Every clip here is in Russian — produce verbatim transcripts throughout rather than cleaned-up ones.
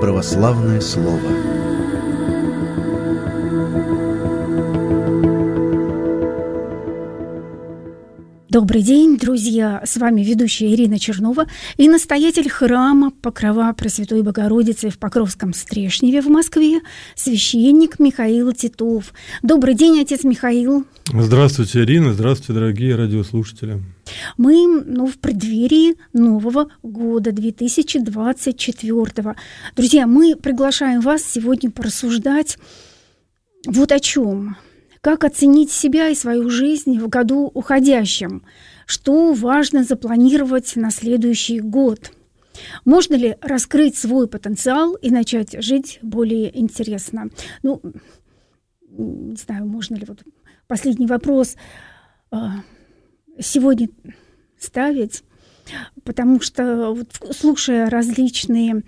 Православное слово. Добрый день, друзья! С вами ведущая Ирина Чернова и настоятель храма Покрова Пресвятой Богородицы в Покровском Стрешневе в Москве, священник Михаил Титов. Добрый день, отец Михаил! Здравствуйте, Ирина! Здравствуйте, дорогие радиослушатели! Мы ну, в преддверии нового года две тысячи двадцать четвёртого. Друзья, мы приглашаем вас сегодня порассуждать вот о чем: как оценить себя и свою жизнь в году уходящем, что важно запланировать на следующий год, можно ли раскрыть свой потенциал и начать жить более интересно. Ну, не знаю, можно ли вот последний вопрос сегодня ставить, потому что, вот, слушая различные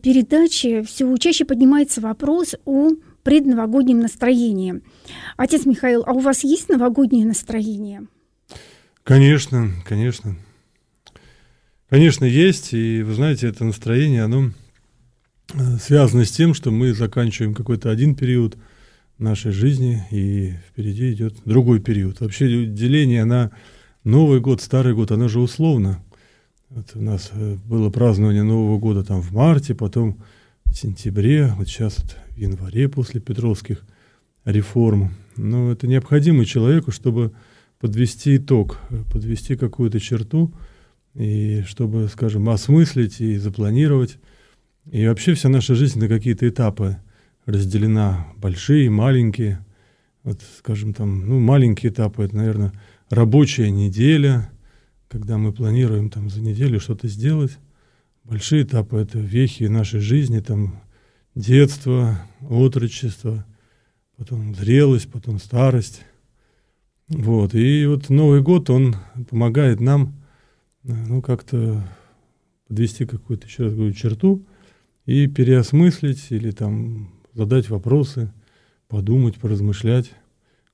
передачи, все чаще поднимается вопрос о предновогоднем настроении. Отец Михаил, а у вас есть новогоднее настроение? Конечно, конечно. Конечно, есть. И вы знаете, это настроение, оно связано с тем, что мы заканчиваем какой-то один период нашей жизни, и впереди идет другой период. Вообще деление на Новый год, Старый год, оно же условно. Вот у нас было празднование Нового года там в марте, потом в сентябре, вот сейчас вот в январе после Петровских реформ. Но это необходимо человеку, чтобы подвести итог, подвести какую-то черту, и чтобы, скажем, осмыслить и запланировать. И вообще вся наша жизнь на какие-то этапы разделена: большие, маленькие. Вот, скажем, там, ну, маленькие этапы — это, наверное, рабочая неделя, когда мы планируем там за неделю что-то сделать. Большие этапы — это вехи нашей жизни, там, детство, отрочество, потом зрелость, потом старость. Вот. И вот Новый год, он помогает нам, ну, как-то подвести какую-то, еще раз говорю, черту и переосмыслить или там задать вопросы, подумать, поразмышлять,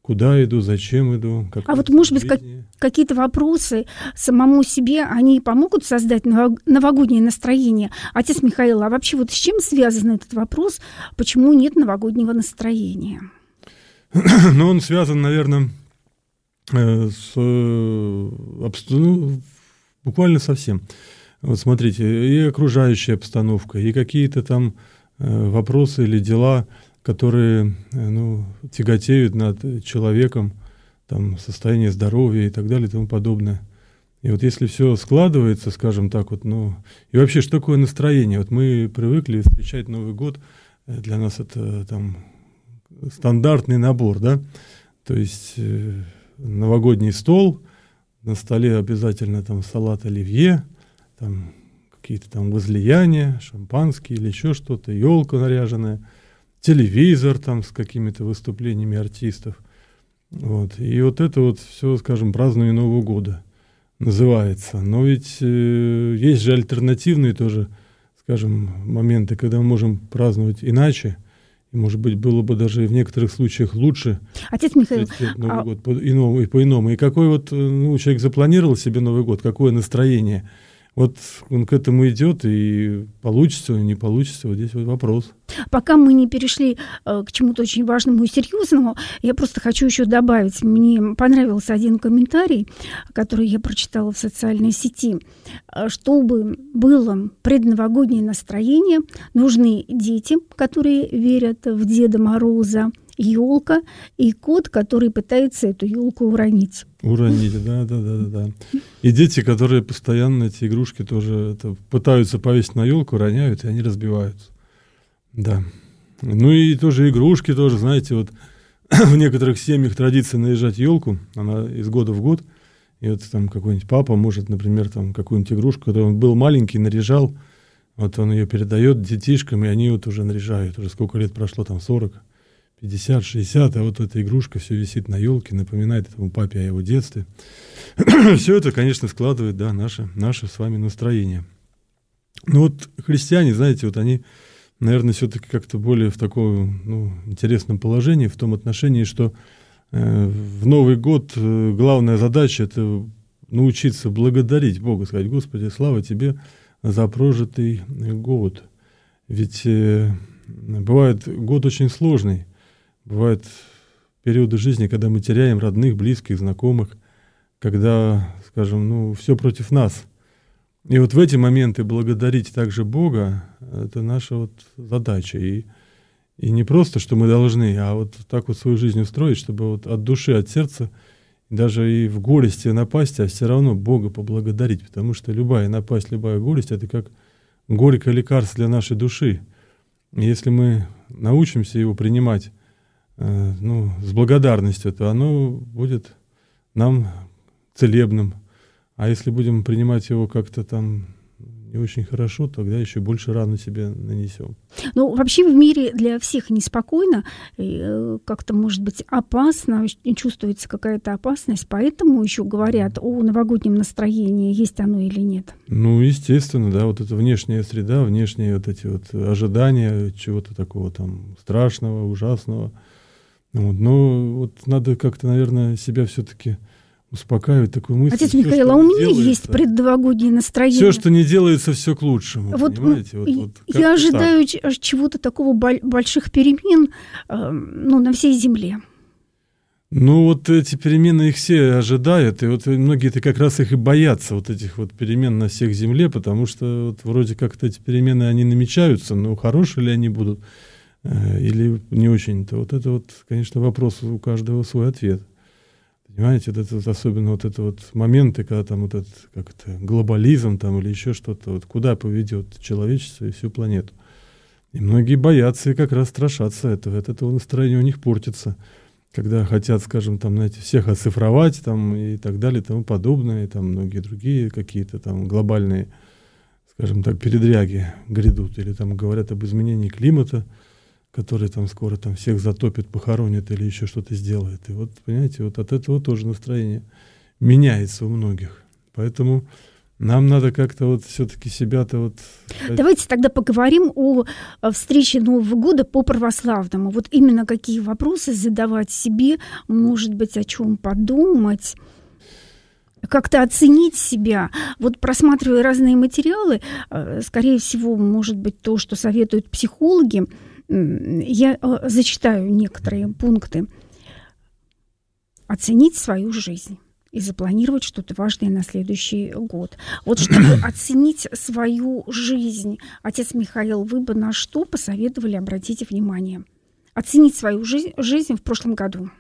куда иду, зачем иду. А вот, может быть, как, какие-то вопросы самому себе, они помогут создать новогоднее настроение? Отец Михаил, а вообще вот с чем связан этот вопрос, почему нет новогоднего настроения? Ну, он связан, наверное, с, ну, буквально со всем. Вот смотрите, и окружающая обстановка, и какие-то там вопросы или дела, которые, ну, тяготеют над человеком, там, состояние здоровья и так далее, и тому подобное. И вот если все складывается, скажем так, вот, ну, и вообще, что такое настроение? Вот мы привыкли встречать Новый год, для нас это там стандартный набор, да, то есть новогодний стол, на столе обязательно там салат оливье, там какие-то там возлияния, шампанские или еще что-то, елка наряженная, телевизор там с какими-то выступлениями артистов. Вот. И вот это вот все, скажем, празднование Нового года называется. Но ведь э, есть же альтернативные тоже, скажем, моменты, когда мы можем праздновать иначе. И, может быть, было бы даже в некоторых случаях лучше. Отец Михаил, Новый а... год по-иному, и по-иному. И какой вот, ну, человек запланировал себе Новый год, какое настроение? Вот он к этому идет, и получится или не получится, вот здесь вот вопрос. Пока мы не перешли к чему-то очень важному и серьезному, я просто хочу еще добавить. Мне понравился один комментарий, который я прочитала в социальной сети. Чтобы было предновогоднее настроение, нужны дети, которые верят в Деда Мороза, елка и кот, который пытается эту елку уронить. Уронить, да, да, да, да. И дети, которые постоянно эти игрушки тоже это, пытаются повесить на елку, роняют, и они разбиваются. Да. Ну и тоже игрушки тоже, знаете, вот в некоторых семьях традиция наезжать елку, она из года в год, и вот там какой-нибудь папа может, например, там какую-нибудь игрушку, когда он был маленький, наряжал, вот он ее передает детишкам, и они вот уже наряжают, уже сколько лет прошло, там сорок, пятьдесят, шестьдесят, а вот эта игрушка все висит на елке, напоминает этому папе о его детстве. Все это, конечно, складывает, да, наше, наше с вами настроение. Ну вот христиане, знаете, вот они, наверное, все-таки как-то более в таком, ну, интересном положении, в том отношении, что э, в Новый год э, главная задача — это научиться благодарить Бога, сказать: Господи, слава Тебе за прожитый год. Ведь э, бывает год очень сложный, бывают периоды жизни, когда мы теряем родных, близких, знакомых, когда, скажем, ну, все против нас. И вот в эти моменты благодарить также Бога — это наша вот задача. И, и не просто, что мы должны, а вот так вот свою жизнь устроить, чтобы вот от души, от сердца, даже и в горести напасть, а все равно Бога поблагодарить, потому что любая напасть, любая горесть — это как горькое лекарство для нашей души. И если мы научимся его принимать э, ну, с благодарностью, то оно будет нам целебным. А если будем принимать его как-то там не очень хорошо, тогда еще больше раны себе нанесем. Ну, вообще в мире для всех неспокойно, как-то, может быть, опасно, чувствуется какая-то опасность, поэтому еще говорят о новогоднем настроении, есть оно или нет. Ну, естественно, да, вот эта внешняя среда, внешние вот эти вот ожидания чего-то такого там страшного, ужасного. Вот. Но вот надо как-то, наверное, себя все-таки... успокаивает такую мысль. Отец Михаил, а у меня есть предновогоднее настроение. Все, что не делается, все к лучшему. Вот, понимаете? Вот, вот, я ожидаю так. чего-то такого больших перемен э, ну, на всей земле. Ну, вот эти перемены их все ожидают, и вот многие-то как раз их и боятся, вот этих вот перемен на всех земле, потому что вот вроде как-то эти перемены, они намечаются, но хорошие ли они будут э, или не очень-то. Вот это вот, конечно, вопрос у каждого свой ответ. Понимаете, вот это вот, особенно вот это вот моменты, когда там вот этот как-то глобализм там или еще что-то, вот куда поведет человечество и всю планету. И многие боятся и как раз страшатся этого, от этого настроения у них портится, когда хотят, скажем, там, знаете, всех оцифровать там и так далее, и тому подобное, и там многие другие какие-то там глобальные, скажем так, передряги грядут, или там говорят об изменении климата, который там скоро там всех затопит, похоронит или еще что-то сделает. И вот, понимаете, вот от этого тоже настроение меняется у многих. Поэтому нам надо как-то вот все-таки себя-то вот... Давайте тогда поговорим о встрече Нового года по-православному. Вот именно какие вопросы задавать себе, может быть, о чем подумать, как-то оценить себя. Вот просматривая разные материалы, скорее всего, может быть, то, что советуют психологи. Я зачитаю некоторые пункты. Оценить свою жизнь и запланировать что-то важное на следующий год. Вот чтобы оценить свою жизнь, отец Михаил, вы бы на что посоветовали обратить внимание? Оценить свою жизнь, жизнь в прошлом году.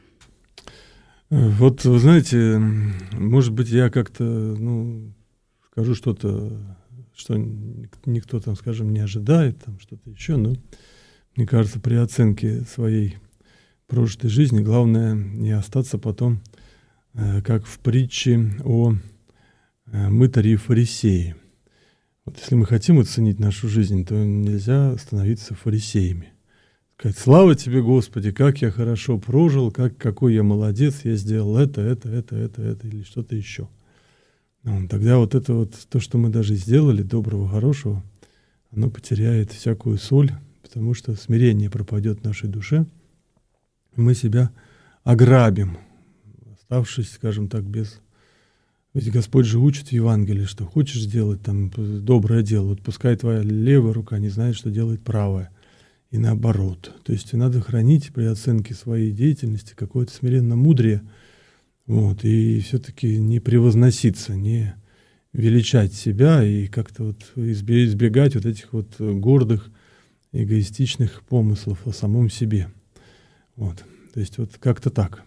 Вот, вы знаете, может быть, я как-то ну, скажу что-то, что никто там, скажем, не ожидает, там что-то еще, но... Мне кажется, при оценке своей прожитой жизни главное не остаться потом, э, как в притче о э, мытаре и фарисее. Вот если мы хотим оценить нашу жизнь, то нельзя становиться фарисеями. Сказать: «Слава тебе, Господи, как я хорошо прожил, как, какой я молодец, я сделал это, это, это, это, это или что-то еще». Ну, тогда вот это вот то, что мы даже сделали, доброго, хорошего, оно потеряет всякую соль, потому что смирение пропадет в нашей душе, мы себя ограбим, оставшись, скажем так, без... Ведь Господь же учит в Евангелии, что хочешь делать там доброе дело, вот пускай твоя левая рука не знает, что делает правая, и наоборот. То есть надо хранить при оценке своей деятельности какое-то смиренно-мудрее, вот, и все-таки не превозноситься, не величать себя и как-то вот избегать вот этих вот гордых, эгоистичных помыслов о самом себе. Вот. То есть вот как-то так.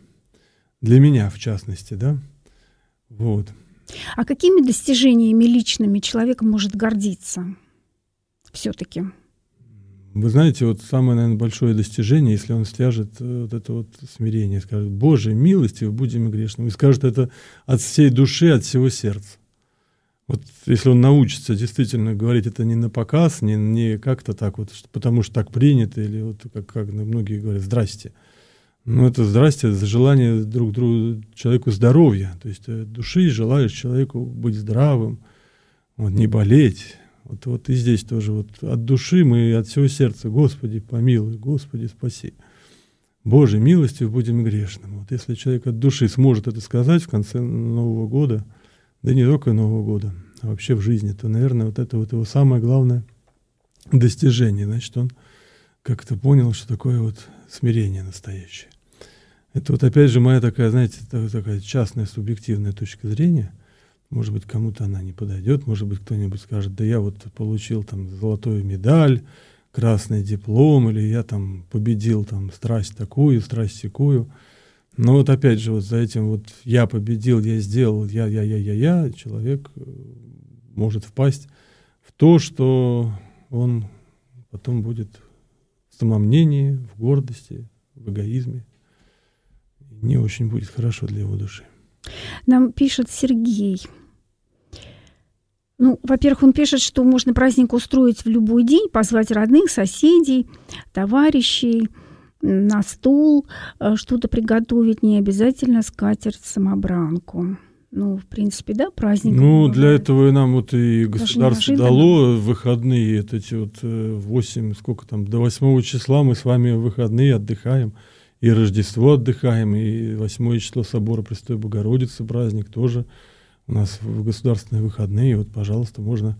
Для меня, в частности, да? Вот. А какими достижениями личными человек может гордиться все-таки? Вы знаете, вот самое, наверное, большое достижение, если он стяжет вот это вот смирение, скажет: «Боже, милостив, будь им грешным», и скажет это от всей души, от всего сердца. Вот если он научится действительно говорить это не на показ, не, не как-то так вот, потому что так принято, или вот как, как многие говорят, «здрасте». Ну, это «здрасте» — это желание друг другу, человеку здоровья. То есть души желаешь человеку быть здравым, вот, не болеть. Вот, вот и здесь тоже вот от души мы, от всего сердца: «Господи, помилуй, Господи, спаси. Боже, милостив, будем грешным». Вот если человек от души сможет это сказать в конце Нового года, да не только Нового года, а вообще в жизни, то, наверное, вот это вот его самое главное достижений, значит, он как-то понял, что такое вот смирение настоящее. Это вот опять же моя такая, знаете, такая частная, субъективная точка зрения. Может быть, кому-то она не подойдет, может быть, кто-нибудь скажет, да я вот получил там золотую медаль, красный диплом, или я там победил там страсть такую, страсть сякую. Но вот опять же вот за этим вот я победил, я сделал, я, я, я, я, я, человек может впасть в то, что он потом будет в самомнении, в гордости, в эгоизме. Не очень будет хорошо для его души. Нам пишет Сергей. Ну, во-первых, он пишет, что можно праздник устроить в любой день, позвать родных, соседей, товарищей на стол, что-то приготовить, не обязательно скатерть-самобранку. Ну, в принципе, да, праздник. Ну, для этого и нам вот и государство дало выходные, это эти вот восемь, сколько там, до восьмого числа мы с вами в выходные отдыхаем. И Рождество отдыхаем, и восьмое число Собора Пресвятой Богородицы, праздник тоже у нас в государственные выходные. И вот, пожалуйста, можно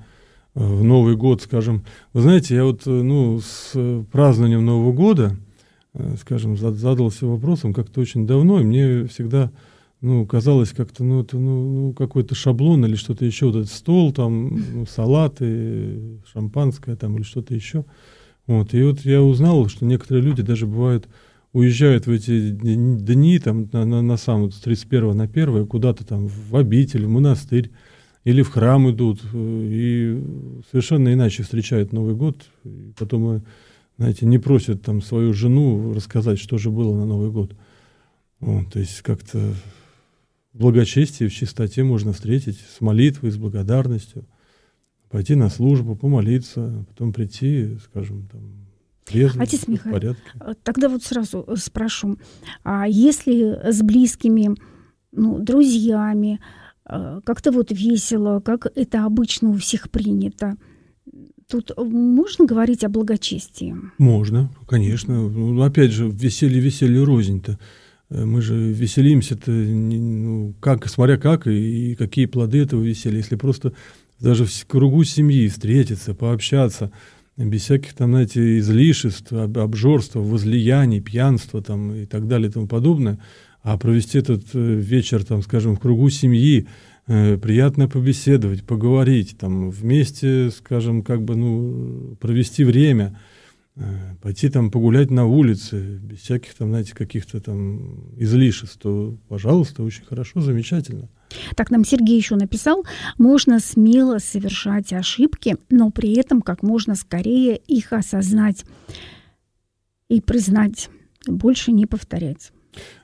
в Новый год, скажем... Вы знаете, я вот ну, с празднованием Нового года, скажем, задался вопросом как-то очень давно, и мне всегда ну, казалось как-то, ну, это ну, какой-то шаблон или что-то еще, вот этот стол, там, ну, салаты, шампанское там, или что-то еще. Вот. И вот я узнал, что некоторые люди даже бывают... уезжают в эти дни, там, на, на, на сам, с тридцать первого на первое, куда-то там в обитель, в монастырь, или в храм идут, и совершенно иначе встречают Новый год, и потом, знаете, не просят там свою жену рассказать, что же было на Новый год. Вот, то есть как-то в благочестии, в чистоте можно встретить, с молитвой, с благодарностью, пойти на службу, помолиться, потом прийти, скажем, там, Лежно, Отец Михаил, тогда вот сразу спрошу, а если с близкими, ну, друзьями, как-то вот весело, как это обычно у всех принято, тут можно говорить о благочестии? Можно, конечно. Ну, опять же, веселье-веселье рознь-то. Мы же веселимся-то, ну, как, смотря как и, и какие плоды этого веселья. Если просто даже в кругу семьи встретиться, пообщаться, без всяких там, знаете, излишеств, обжорства, возлияний, пьянства там, и так далее и тому подобное, а провести этот вечер, там, скажем, в кругу семьи, э, приятно побеседовать, поговорить, там, вместе, скажем, как бы, ну, провести время, э, пойти там погулять на улице, без всяких там, знаете, каких-то там излишеств, то, пожалуйста, очень хорошо, замечательно. Так нам Сергей еще написал, можно смело совершать ошибки, но при этом как можно скорее их осознать и признать, больше не повторять.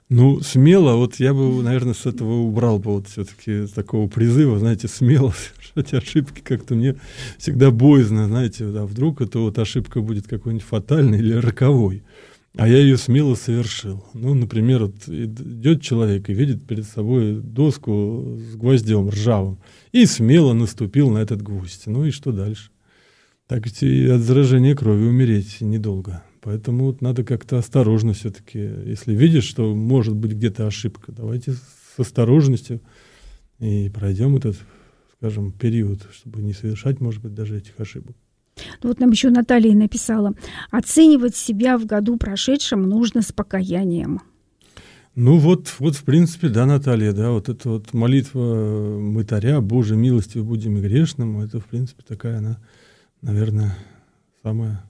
Ну, смело, вот я бы, наверное, с этого убрал бы вот все-таки такого призыва, знаете, смело совершать ошибки, как-то мне всегда боязно, знаете, да, вдруг эта вот ошибка будет какой-нибудь фатальной или роковой. А я ее смело совершил. Ну, например, вот идет человек и видит перед собой доску с гвоздем ржавым и смело наступил на этот гвоздь. Ну и что дальше? Так ведь и от заражения крови умереть недолго. Поэтому вот надо как-то осторожно все-таки. Если видишь, что может быть где-то ошибка, давайте с осторожностью и пройдем этот, скажем, период, чтобы не совершать, может быть, даже этих ошибок. Вот нам еще Наталья написала, оценивать себя в году прошедшем нужно с покаянием. Ну вот, вот в принципе, да, Наталья, да, вот эта вот молитва мытаря, Боже, милостив будем и грешным, это, в принципе, такая она, наверное, самая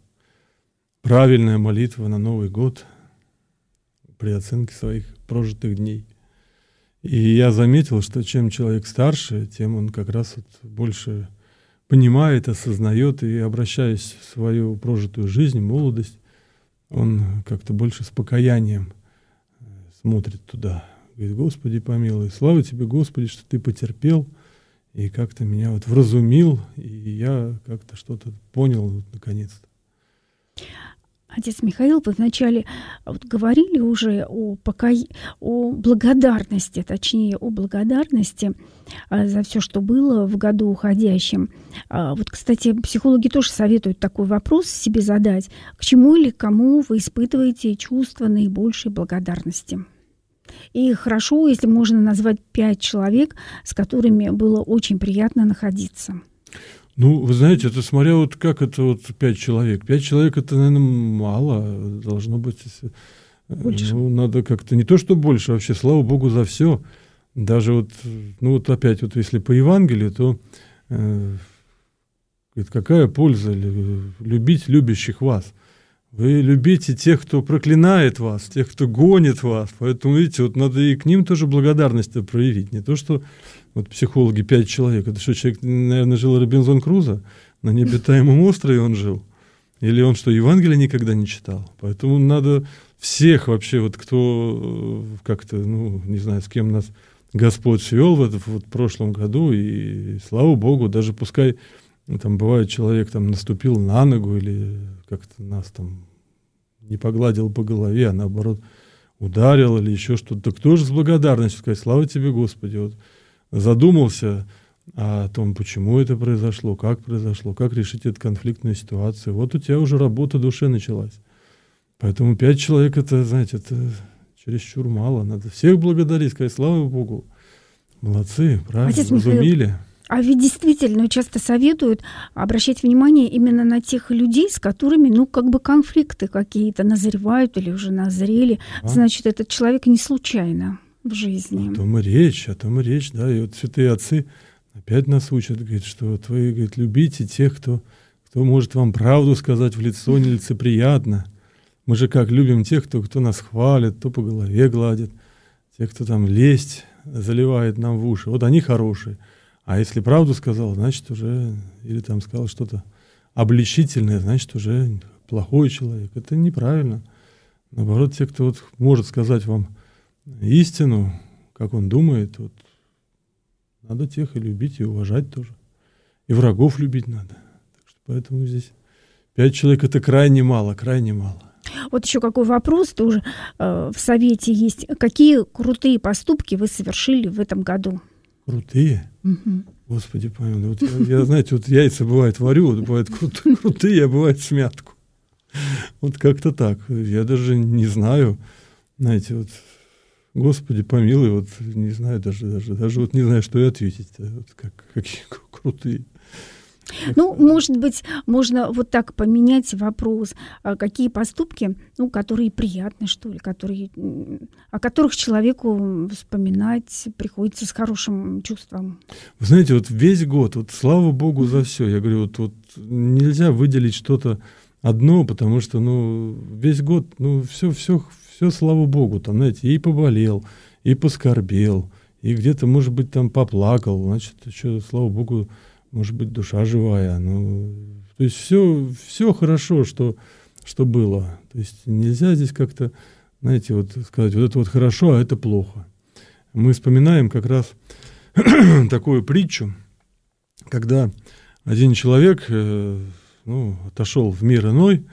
правильная молитва на Новый год при оценке своих прожитых дней. И я заметил, что чем человек старше, тем он как раз вот больше... понимает, осознает, и, обращаясь в свою прожитую жизнь, молодость, он как-то больше с покаянием смотрит туда. Говорит, Господи, помилуй, слава Тебе, Господи, что Ты потерпел, и как-то меня вот вразумил, и я как-то что-то понял вот, наконец-то. Отец Михаил, вы вначале вот говорили уже о, пока... о благодарности, точнее, о благодарности за все, что было в году уходящем. Вот, кстати, психологи тоже советуют такой вопрос себе задать. К чему или кому вы испытываете чувство наибольшей благодарности? И хорошо, если можно назвать пять человек, с которыми было очень приятно находиться. Ну, вы знаете, это смотря вот как это вот пять человек. Пять человек это, наверное, мало. Должно быть... Больше. Ну, надо как-то... Не то, что больше, вообще, слава Богу, за все. Даже вот, ну вот опять, вот если по Евангелию, то э, какая польза любить любящих вас? Вы любите тех, кто проклинает вас, тех, кто гонит вас. Поэтому, видите, вот надо и к ним тоже благодарность проявить. Не то, что вот психологи пять человек. Это что, человек, наверное, жил Робинзон Крузо? На необитаемом острове он жил? Или он что, Евангелие никогда не читал? Поэтому надо всех вообще, вот кто как-то, ну, не знаю, с кем нас Господь свел в, это, в прошлом году, и, и слава Богу, даже пускай там бывает человек там наступил на ногу или... как-то нас там не погладил по голове, а наоборот ударил или еще что-то. Да кто же с благодарностью сказать, слава тебе, Господи, вот задумался о том, почему это произошло, как произошло, как решить эту конфликтную ситуацию. Вот у тебя уже работа в душе началась. Поэтому пять человек, это, знаете, это чересчур мало. Надо всех благодарить, сказать, слава Богу. Молодцы, правильно, разумели. А ведь действительно часто советуют обращать внимание именно на тех людей, с которыми, ну, как бы конфликты какие-то назревают или уже назрели. А? Значит, этот человек не случайно в жизни. О том и речь, о том и речь, да. И вот святые отцы опять нас учат, говорит, что твои, говорит, любите тех, кто, кто может вам правду сказать в лицо нелицеприятно. Мы же как любим тех, кто, кто нас хвалит, кто по голове гладит, тех, кто там лесть заливает нам в уши. Вот они хорошие. А если правду сказал, значит, уже... Или там сказал что-то обличительное, значит, уже плохой человек. Это неправильно. Наоборот, те, кто вот может сказать вам истину, как он думает, вот, надо тех и любить, и уважать тоже. И врагов любить надо. Так что поэтому здесь пять человек — это крайне мало, крайне мало. Вот еще какой вопрос тоже э, в совете есть. Какие крутые поступки вы совершили в этом году? Крутые? Угу. Господи, помилуй. Вот я, я, знаете, вот яйца бывает варю, вот бывает крутые, крутые, а бывает смятку. Вот как-то так. Я даже не знаю, знаете, вот, Господи, помилуй, вот не знаю даже, даже, даже вот не знаю, что и ответить-то, вот как, какие крутые. Ну, может быть, можно вот так поменять вопрос, какие поступки, ну, которые приятны, что ли, которые, о которых человеку вспоминать приходится с хорошим чувством. Вы знаете, вот весь год, вот слава Богу за все, я говорю, вот, вот нельзя выделить что-то одно, потому что, ну, весь год, ну, все, все, все, слава Богу, там, знаете, и поболел, и поскорбел, и где-то, может быть, там поплакал, значит, еще, слава Богу, может быть, душа живая. Ну, то есть все, все хорошо, что, что было. То есть нельзя здесь как-то, знаете, вот сказать, вот это вот хорошо, а это плохо. Мы вспоминаем как раз такую притчу, когда один человек э, ну, отошел в мир иной,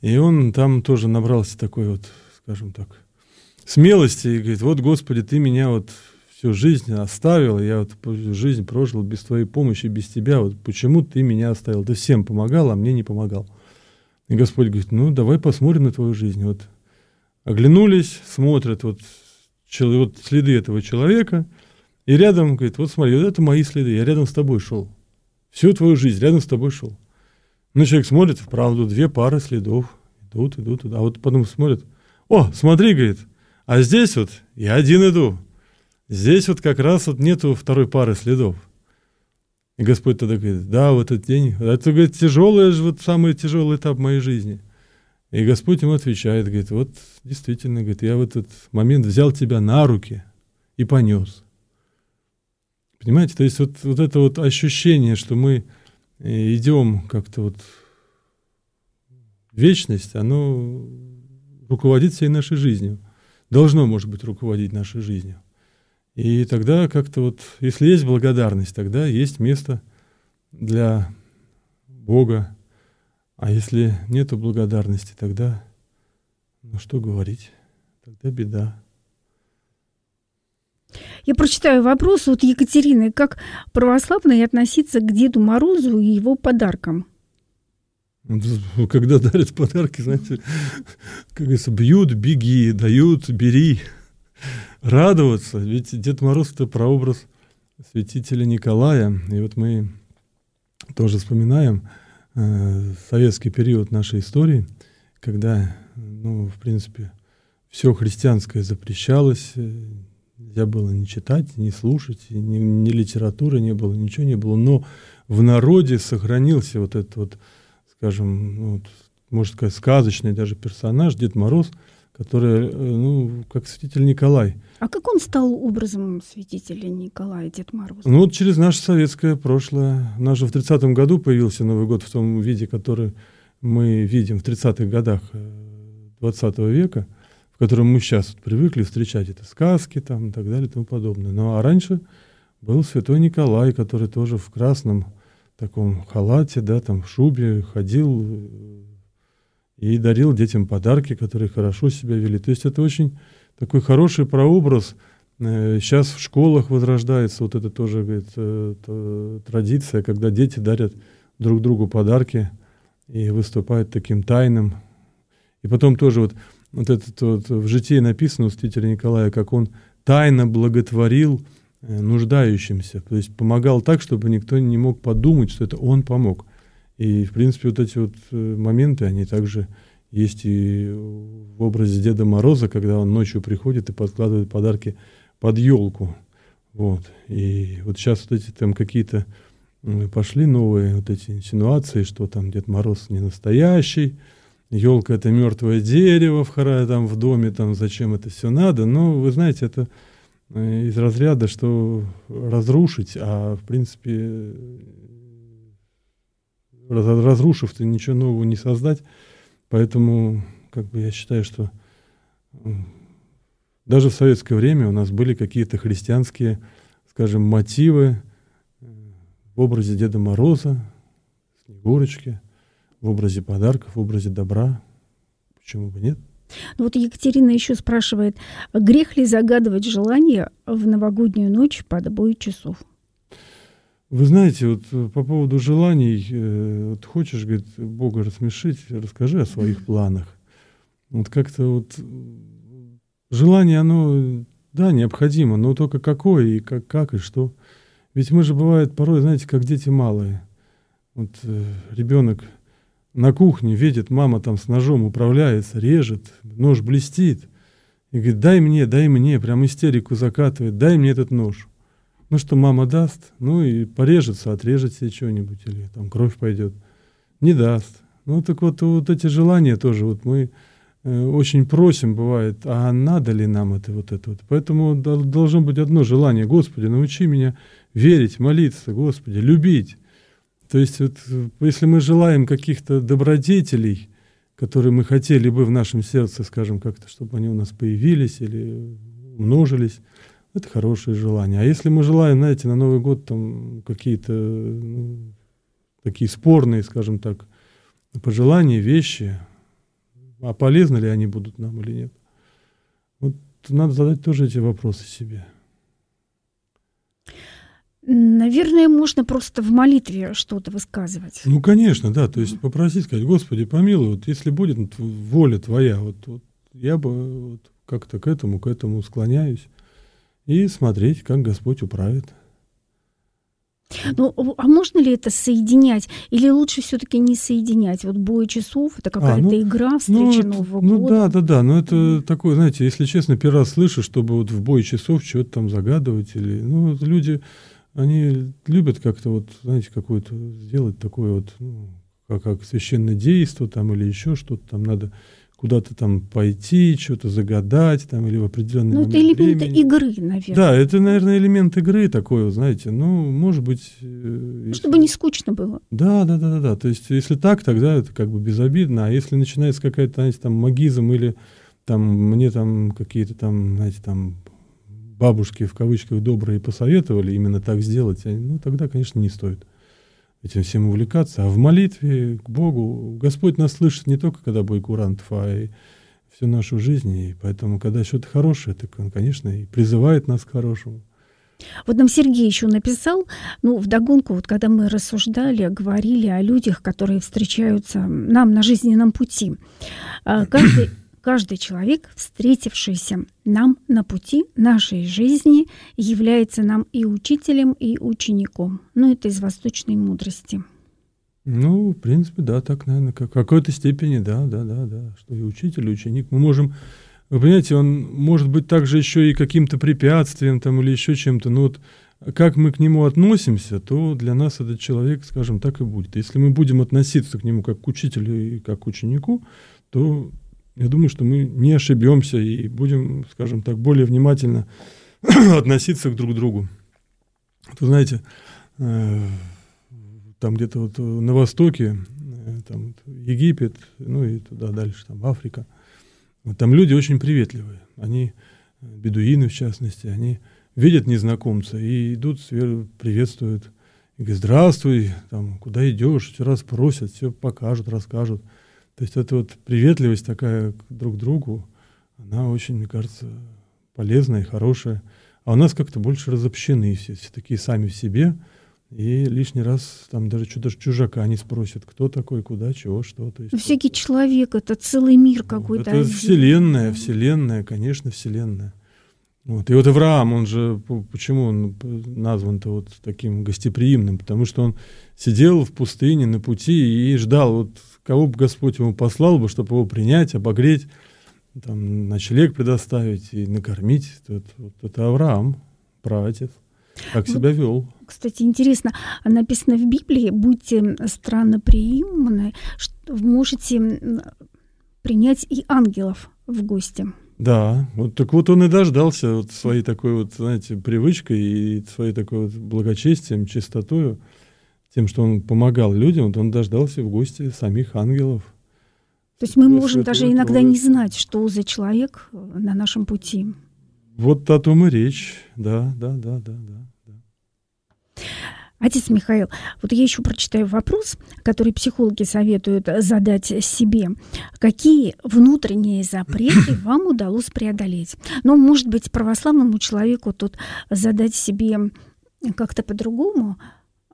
и он там тоже набрался такой вот, скажем так, смелости и говорит, вот, Господи, ты меня вот... всю жизнь оставил, я вот жизнь прожил без твоей помощи, без тебя, вот почему ты меня оставил? Ты всем помогал, а мне не помогал. И Господь говорит, ну, давай посмотрим на твою жизнь. Вот оглянулись, смотрят, вот, чел, вот следы этого человека, и рядом, говорит, вот смотри, вот это мои следы, я рядом с тобой шел. Всю твою жизнь рядом с тобой шел. Ну, человек смотрит, вправду, две пары следов, идут, идут, идут. А вот потом смотрит, о, смотри, говорит, а здесь вот я один иду. Здесь вот как раз вот нету второй пары следов. И Господь тогда говорит, да, вот этот день, это, говорит, тяжелый, вот самый тяжелый этап моей жизни. И Господь ему отвечает, говорит, вот действительно, говорит, я в этот момент взял тебя на руки и понес. Понимаете, то есть вот, вот это вот ощущение, что мы идем как-то вот в вечность, оно руководит всей нашей жизнью. Должно, может быть, руководить нашей жизнью. И тогда как-то вот, если есть благодарность, тогда есть место для Бога. А если нету благодарности, тогда, ну что говорить, тогда беда. Я прочитаю вопрос от Екатерины. Как православные относиться к Деду Морозу и его подаркам? Когда дарят подарки, знаете, как говорится, бьют, беги, дают, бери. Радоваться, ведь Дед Мороз — это прообраз святителя Николая. И вот мы тоже вспоминаем э, советский период нашей истории, когда, ну, в принципе, все христианское запрещалось, нельзя было ни читать, ни слушать, ни, ни литературы не было, ничего не было, но в народе сохранился вот этот вот, скажем, вот, можно сказать, сказочный даже персонаж Дед Мороз, который, ну, как святитель Николай. А как он стал образом святителя Николая, Дед Мороз? Ну, вот через наше советское прошлое. У нас же в тридцатом году появился Новый год в том виде, который мы видим в тридцатых годах двадцатого века, в котором мы сейчас привыкли встречать это сказки там, и так далее и тому подобное. Ну, а раньше был святой Николай, который тоже в красном таком халате, да, там, в шубе ходил и дарил детям подарки, которые хорошо себя вели. То есть это очень такой хороший прообраз. Сейчас в школах возрождается вот это тоже, говорит, традиция, когда дети дарят друг другу подарки и выступают таким тайным. И потом тоже вот, вот, этот вот в житии написано у святителя Николая, как он тайно благотворил нуждающимся. То есть помогал так, чтобы никто не мог подумать, что это он помог. И, в принципе, вот эти вот моменты, они также есть и в образе Деда Мороза, когда он ночью приходит и подкладывает подарки под елку. Вот. И вот сейчас вот эти там какие-то пошли новые вот эти инсинуации, что там Дед Мороз не настоящий, елка — это мертвое дерево в, там, в доме, там, зачем это все надо. Но, вы знаете, это из разряда, что разрушить, а, в принципе, разрушив, ты ничего нового не создать. Поэтому, как бы, я считаю, что даже в советское время у нас были какие-то христианские, скажем, мотивы в образе Деда Мороза, Снегурочки, в образе подарков, в образе добра. Почему бы нет? Ну вот Екатерина еще спрашивает, грех ли загадывать желание в новогоднюю ночь под обои часов? Вы знаете, вот по поводу желаний, э, вот хочешь, говорит, Бога рассмешить, расскажи о своих планах. Вот как-то вот желание, оно, да, необходимо, но только какое и как, как и что. Ведь мы же, бывает, порой, знаете, как дети малые. Вот э, ребенок на кухне видит, мама там с ножом управляется, режет, нож блестит. И говорит, дай мне, дай мне, прям истерику закатывает, дай мне этот нож. Ну что, мама даст, ну и порежется, отрежет себе что-нибудь, или там кровь пойдет. Не даст. Ну так вот, вот эти желания тоже, вот мы э, очень просим, бывает, а надо ли нам это вот это вот. Поэтому должно быть одно желание: Господи, научи меня верить, молиться, Господи, любить. То есть вот, если мы желаем каких-то добродетелей, которые мы хотели бы в нашем сердце, скажем, как-то, чтобы они у нас появились или умножились, это хорошее желание. А если мы желаем, знаете, на Новый год там какие-то, ну, такие спорные, скажем так, пожелания, вещи, а полезны ли они будут нам или нет? Вот надо задать тоже эти вопросы себе. Наверное, можно просто в молитве что-то высказывать. Ну, конечно, да. То есть попросить, сказать, Господи, помилуй, вот если будет воля Твоя, вот, вот я бы вот как-то к этому, к этому склоняюсь. И смотреть, как Господь управит. Ну, а можно ли это соединять? Или лучше все-таки не соединять? Вот бой часов, это какая-то а, ну, игра, встреча ну, Нового ну, года. Ну да, да, да. Но это mm. такое, знаете, если честно, первый раз слышу, чтобы вот в бой часов что-то там загадывать. Или, ну, люди, они любят как-то вот, знаете, какое-то сделать такое вот, ну, как, как священное действо там или еще что-то там надо. Куда-то там пойти, что-то загадать, там, или в определенный момент времени. Ну, это элемент игры, наверное. Да, это, наверное, элемент игры такой, знаете, ну, может быть... Если... Чтобы не скучно было. Да, да, да, да, да. То есть, если так, тогда это как бы безобидно, а если начинается какая-то, знаете, там, магизм, или там, мне там какие-то там, знаете, там, бабушки, в кавычках, добрые посоветовали именно так сделать, ну, тогда, конечно, не стоит этим всем увлекаться, а в молитве к Богу. Господь нас слышит не только когда бой курантов, а и всю нашу жизнь, и поэтому, когда что-то хорошее, так он, конечно, и призывает нас к хорошему. Вот нам Сергей еще написал, ну, вдогонку, вот когда мы рассуждали, говорили о людях, которые встречаются нам на жизненном пути. Каждый, каждый человек, встретившийся нам на пути нашей жизни, является нам и учителем, и учеником. Ну, это из восточной мудрости. Ну, в принципе, да, так, наверное, как, в какой-то степени, да, да, да, да, что и учитель, и ученик. Мы можем, вы понимаете, он может быть также еще и каким-то препятствием там или еще чем-то, но вот как мы к нему относимся, то для нас этот человек, скажем, так и будет. Если мы будем относиться к нему как к учителю и как к ученику, то я думаю, что мы не ошибемся и будем, скажем так, более внимательно относиться к друг другу. Вы знаете, там где-то вот на востоке, там Египет, ну и туда дальше, там Африка, там люди очень приветливые. Они, бедуины в частности, они видят незнакомца и идут, приветствуют. И говорят: здравствуй, там, куда идешь, все раз просят, все покажут, расскажут. То есть эта вот приветливость такая друг к другу, она очень, мне кажется, полезная и хорошая. А у нас как-то больше разобщены все, все такие сами в себе. И лишний раз там даже даже чужака не спросят, кто такой, куда, чего, что. То есть, всякий вот, человек — это целый мир какой-то. Это один. Вселенная, вселенная, конечно, вселенная. Вот. И вот Авраам, он же, почему он назван-то вот таким гостеприимным? Потому что он сидел в пустыне на пути и ждал, вот кого бы Господь ему послал бы, чтобы его принять, обогреть, там, ночлег предоставить и накормить. Вот, вот это Авраам, праотец, так себя вот вел. Кстати, интересно, написано в Библии: будьте странноприимны, что можете принять и ангелов в гости. Да, вот так вот он и дождался вот своей такой вот, знаете, привычкой и своей такой вот благочестием, чистотою, тем, что он помогал людям, вот он дождался в гости самих ангелов. То есть мы Святого можем даже Святого иногда не знать, что за человек на нашем пути. Вот о том и речь, да, да, да, да, да. Отец Михаил, вот я еще прочитаю вопрос, который психологи советуют задать себе. Какие внутренние запреты вам удалось преодолеть? Ну, может быть, православному человеку тут задать себе как-то по-другому?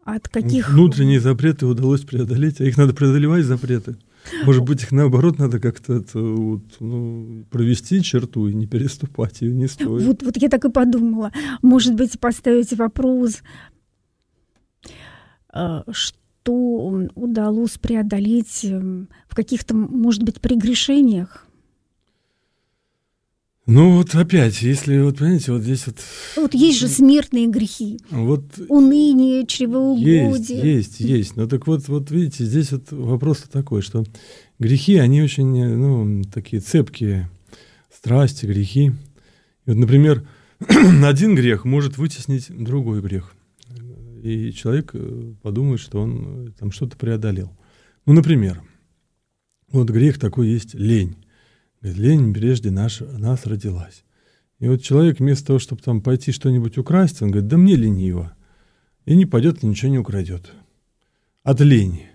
От каких... Внутренние запреты удалось преодолеть, а их надо преодолевать, запреты. Может быть, их наоборот надо как-то это, вот, ну, провести черту и не переступать ее не стоит. Вот, вот я так и подумала. Может быть, поставить вопрос... что удалось преодолеть в каких-то, может быть, прегрешениях? Ну вот опять, если вот, понимаете, вот здесь вот... Вот есть же смертные грехи, вот уныние, чревоугодие. Есть, есть, есть. Ну так вот, вот видите, здесь вот вопрос такой, что грехи, они очень, ну, такие цепкие, страсти, грехи. Вот, например, один грех может вытеснить другой грех. И человек подумает, что он там что-то преодолел. Ну, например, вот грех такой есть — лень. Говорит: лень прежде наша, нас родилась. И вот человек вместо того, чтобы там пойти что-нибудь украсть, он говорит: да мне лениво. И не пойдет, ничего не украдет. От лени.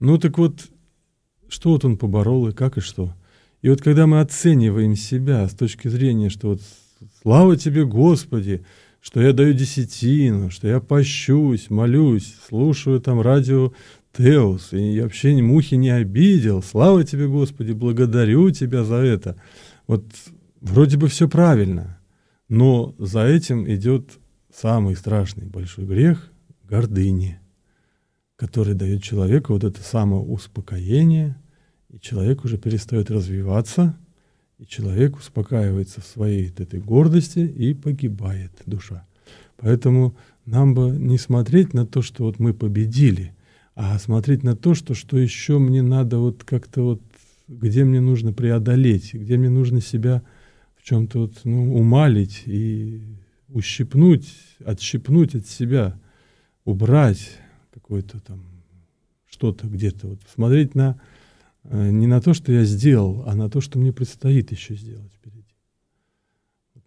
Ну, так вот, что вот он поборол, и как, и что. И вот когда мы оцениваем себя с точки зрения, что вот слава тебе, Господи, что я даю десятину, что я пощусь, молюсь, слушаю там радио Теос, и я вообще ни мухи не обидел. Слава тебе, Господи, благодарю тебя за это. Вот вроде бы все правильно, но за этим идет самый страшный большой грех — гордыни, который дает человеку вот это самоуспокоение, и человек уже перестает развиваться, и человек успокаивается в своей этой гордости, и погибает душа. Поэтому нам бы не смотреть на то, что вот мы победили, а смотреть на то, что, что еще мне надо вот как-то вот, где мне нужно преодолеть, где мне нужно себя в чем-то вот, ну, умалить и ущипнуть, отщипнуть от себя, убрать какое-то там что-то где-то. Вот, смотреть на... не на то, что я сделал, а на то, что мне предстоит еще сделать впереди.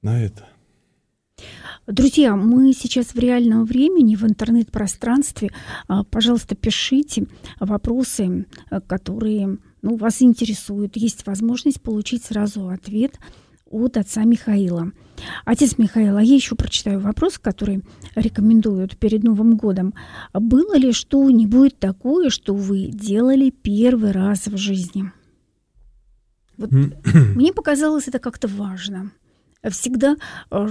На это. Друзья, мы сейчас в реальном времени, в интернет-пространстве. Пожалуйста, пишите вопросы, которые, ну, вас интересуют. Есть возможность получить сразу ответ от отца Михаила. Отец Михаил, а я еще прочитаю вопрос, который рекомендуют перед Новым годом. Было ли что-нибудь такое, что вы делали первый раз в жизни? Вот мне показалось это как-то важно. Всегда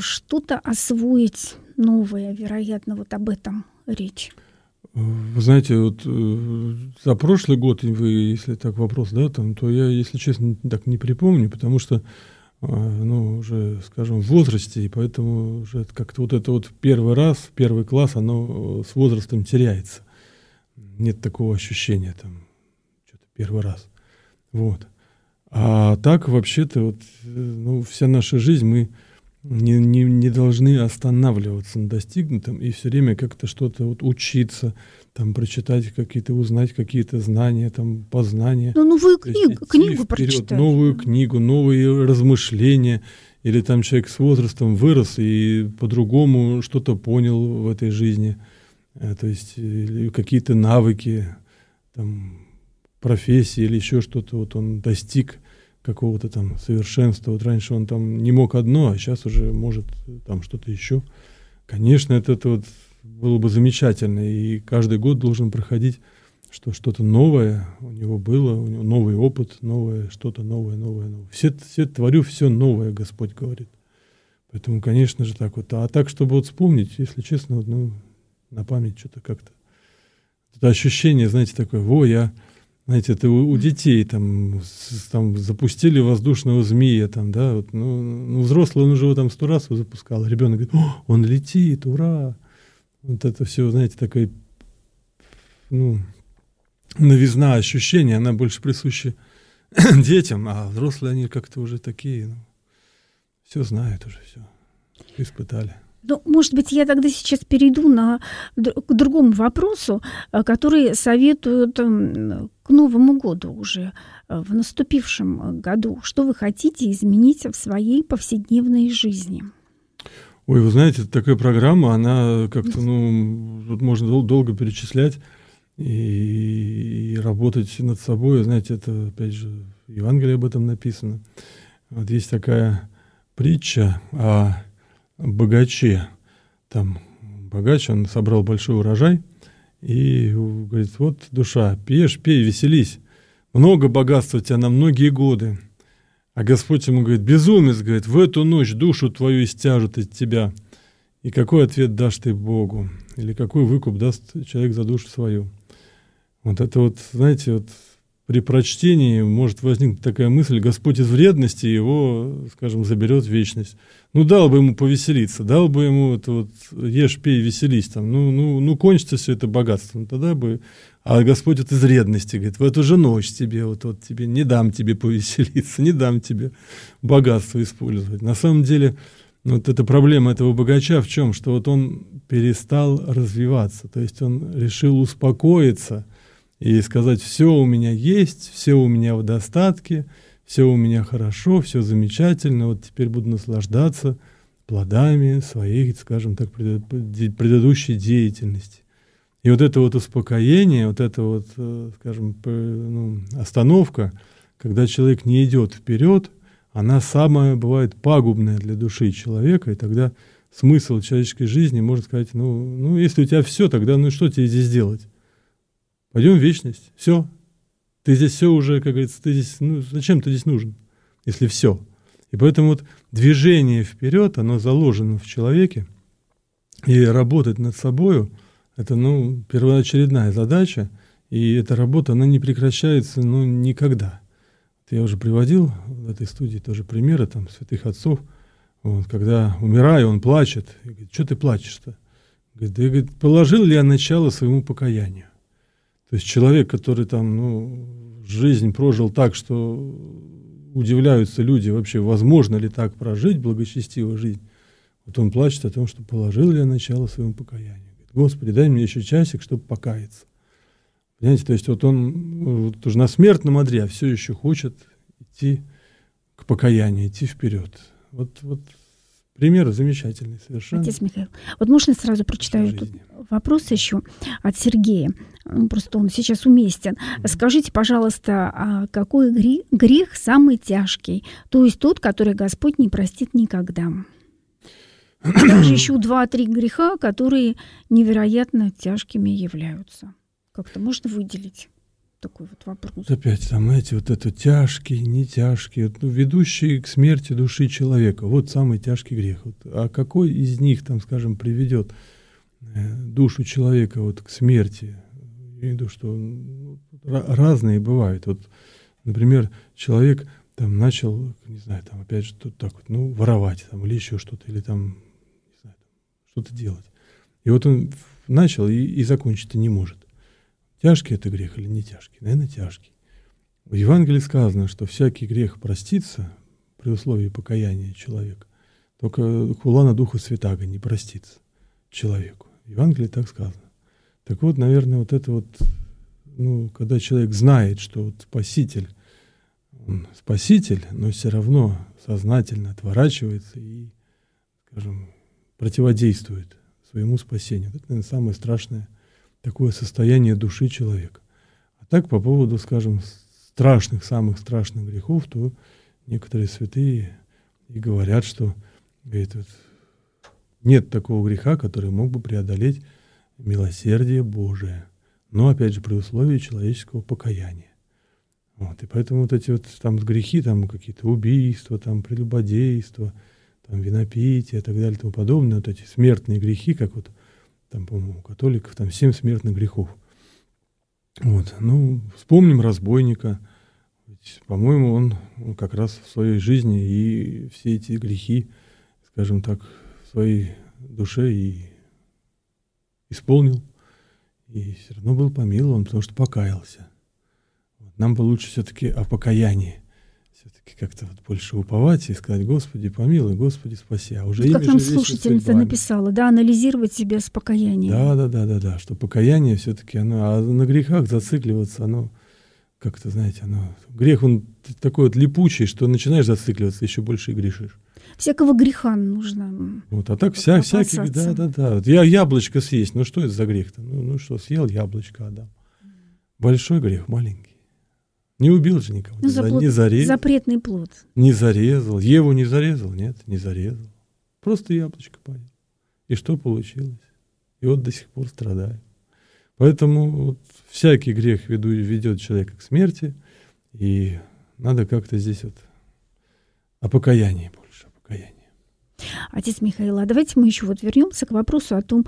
что-то освоить новое, вероятно, вот об этом речь. Вы знаете, вот за прошлый год, вы, если так вопрос, да, там, то я, если честно, так не припомню, потому что, ну, уже, скажем, в возрасте, и поэтому уже как-то вот это вот первый раз, первый класс, оно с возрастом теряется. Нет такого ощущения, там, что-то первый раз. Вот. А так, вообще-то, вот, ну, вся наша жизнь, мы не, не, не должны останавливаться на достигнутом и все время как-то что-то вот учиться, там, прочитать какие-то, узнать какие-то знания, там, познания. Ну, новую книгу, книгу прочитать. Новую книгу, новые размышления. Или там человек с возрастом вырос и по-другому что-то понял в этой жизни. То есть какие-то навыки, там, профессии или еще что-то, вот он достиг какого-то там совершенства. Вот раньше он там не мог одно, а сейчас уже может там что-то еще. Конечно, это, это вот было бы замечательно. И каждый год должен проходить, что что-то новое у него было, у него новый опыт, новое что-то, новое, новое, новое. Все, все творю все новое, Господь говорит. Поэтому, конечно же, так вот. А так, чтобы вот вспомнить, если честно, вот, ну, на память что-то как-то. Это ощущение, знаете, такое, во, я... Знаете, это у детей там, там запустили воздушного змея, там, да, вот, ну, ну, взрослый он уже его там сто раз его запускал, а ребенок говорит, о, он летит, ура! Вот это все, знаете, такая, ну, новизна ощущения, она больше присуща детям, а взрослые они как-то уже такие, ну, все знают уже, все, испытали. Ну, может быть, я тогда сейчас перейду на, к другому вопросу, который советуют к Новому году уже, в наступившем году. Что вы хотите изменить в своей повседневной жизни? Ой, вы знаете, такая программа, она как-то, ну, тут можно дол- долго перечислять и, и работать над собой. Знаете, это, опять же, в Евангелии об этом написано. Вот есть такая притча о... богаче. Там богач, он собрал большой урожай и говорит, вот, душа, пьешь, пей, веселись. Много богатства у тебя на многие годы. А Господь ему говорит, безумец, говорит, в эту ночь душу твою истяжут из тебя. И какой ответ дашь ты Богу? Или какой выкуп даст человек за душу свою? Вот это вот, знаете, вот при прочтении может возникнуть такая мысль, Господь из вредности его, скажем, заберет в вечность. Ну, дал бы ему повеселиться, дал бы ему это вот ешь, пей, веселись, там, ну, ну, ну, кончится все это богатством, тогда бы... А Господь вот из вредности, говорит, в эту же ночь тебе, вот, вот тебе, не дам тебе повеселиться, не дам тебе богатство использовать. На самом деле, вот эта проблема этого богача в чем? Что вот он перестал развиваться, то есть он решил успокоиться, и сказать, все у меня есть, все у меня в достатке, все у меня хорошо, все замечательно, вот теперь буду наслаждаться плодами своей, скажем так, предыдущей деятельности. И вот это вот успокоение, вот это вот, скажем, ну, остановка, когда человек не идет вперед, она самая бывает пагубная для души человека, и тогда смысл человеческой жизни, можно сказать, ну, ну если у тебя все, тогда ну что тебе здесь делать? Пойдем в вечность. Все. Ты здесь все уже, как говорится, ты здесь, ну, зачем ты здесь нужен, если все? И поэтому вот движение вперед, оно заложено в человеке. И работать над собою — это, ну, первоочередная задача. И эта работа, она не прекращается, ну, никогда. Я уже приводил в этой студии тоже примеры, там, святых отцов. Вот, когда умираю, он плачет. И говорит, что ты плачешь-то? Говорит, да, говорит, положил ли я начало своему покаянию? То есть человек, который там, ну, жизнь прожил так, что удивляются люди вообще, возможно ли так прожить, благочестивую жизнь, вот он плачет о том, что положил ли я начало своему покаянию. Говорит, Господи, дай мне еще часик, чтобы покаяться. Понимаете, то есть вот он вот, уже на смертном одре, а все еще хочет идти к покаянию, идти вперед. Вот, вот. Пример замечательный совершенно. Отец Михаил, вот можно сразу прочитаю тут вопрос еще от Сергея? Просто он сейчас уместен. Mm-hmm. Скажите, пожалуйста, а какой грех, грех самый тяжкий? То есть тот, который Господь не простит никогда. Также еще два-три греха, которые невероятно тяжкими являются. Как-то можно выделить такой вот вопрос? Опять там, знаете, вот это тяжкий, не тяжкий, ведущий к смерти души человека. Вот самый тяжкий грех. Вот, а какой из них, там, скажем, приведет душу человека вот к смерти. Я имею в виду, что разные бывают. Вот, например, человек там начал, не знаю, там опять же тут так вот, ну, воровать там, или еще что-то, или там, не знаю, что-то делать. И вот он начал и, и закончить-то не может. Тяжкий это грех или не тяжкий? Наверное, тяжкий. В Евангелии сказано, что всякий грех простится при условии покаяния человека, только хулана Духа Святаго не простится человеку. В Евангелии так сказано. Так вот, наверное, вот это вот, ну, когда человек знает, что вот Спаситель, он Спаситель, но все равно сознательно отворачивается и, скажем, противодействует своему спасению. Это, наверное, самое страшное такое состояние души человека. А так, по поводу, скажем, страшных, самых страшных грехов, то некоторые святые и говорят, что говорит, вот, нет такого греха, который мог бы преодолеть милосердие Божие. Но, опять же, при условии человеческого покаяния. Вот, и поэтому вот эти вот там грехи, там какие-то убийства, там прелюбодейства, там винопитие и так далее и тому подобное, вот эти смертные грехи, как вот там, по-моему, у католиков там семь смертных грехов. Вот, ну, вспомним разбойника. Ведь, по-моему, он, он как раз в своей жизни и все эти грехи, скажем так, в своей душе и исполнил. И все равно был помилован, потому что покаялся. Нам бы лучше все-таки о покаянии. Все-таки как-то вот больше уповать и сказать: Господи, помилуй, Господи, спаси. А уже вот как нам слушательница написала, да, анализировать себя с покаянием. Да, да, да, да, да. Что покаяние все-таки оно, а на грехах зацикливаться, оно как-то, знаете, оно. Грех он такой вот липучий, что начинаешь зацикливаться, еще больше и грешишь. Всякого греха нужно. Вот, а так вся, всякие, да, да, да. Вот я яблочко съесть. Ну что это за грех-то? Ну, ну что, съел яблочко, Адам. Большой грех, маленький. Не убил же никого, ну, не, за плод, не зарезал. Запретный плод. Не зарезал. Еву не зарезал? Нет, не зарезал. Просто яблочко поел. И что получилось? И вот до сих пор страдает. Поэтому вот всякий грех веду, ведет человека к смерти. И надо как-то здесь вот о покаянии больше, о покаянии. Отец Михаил, а давайте мы еще вот вернемся к вопросу о том,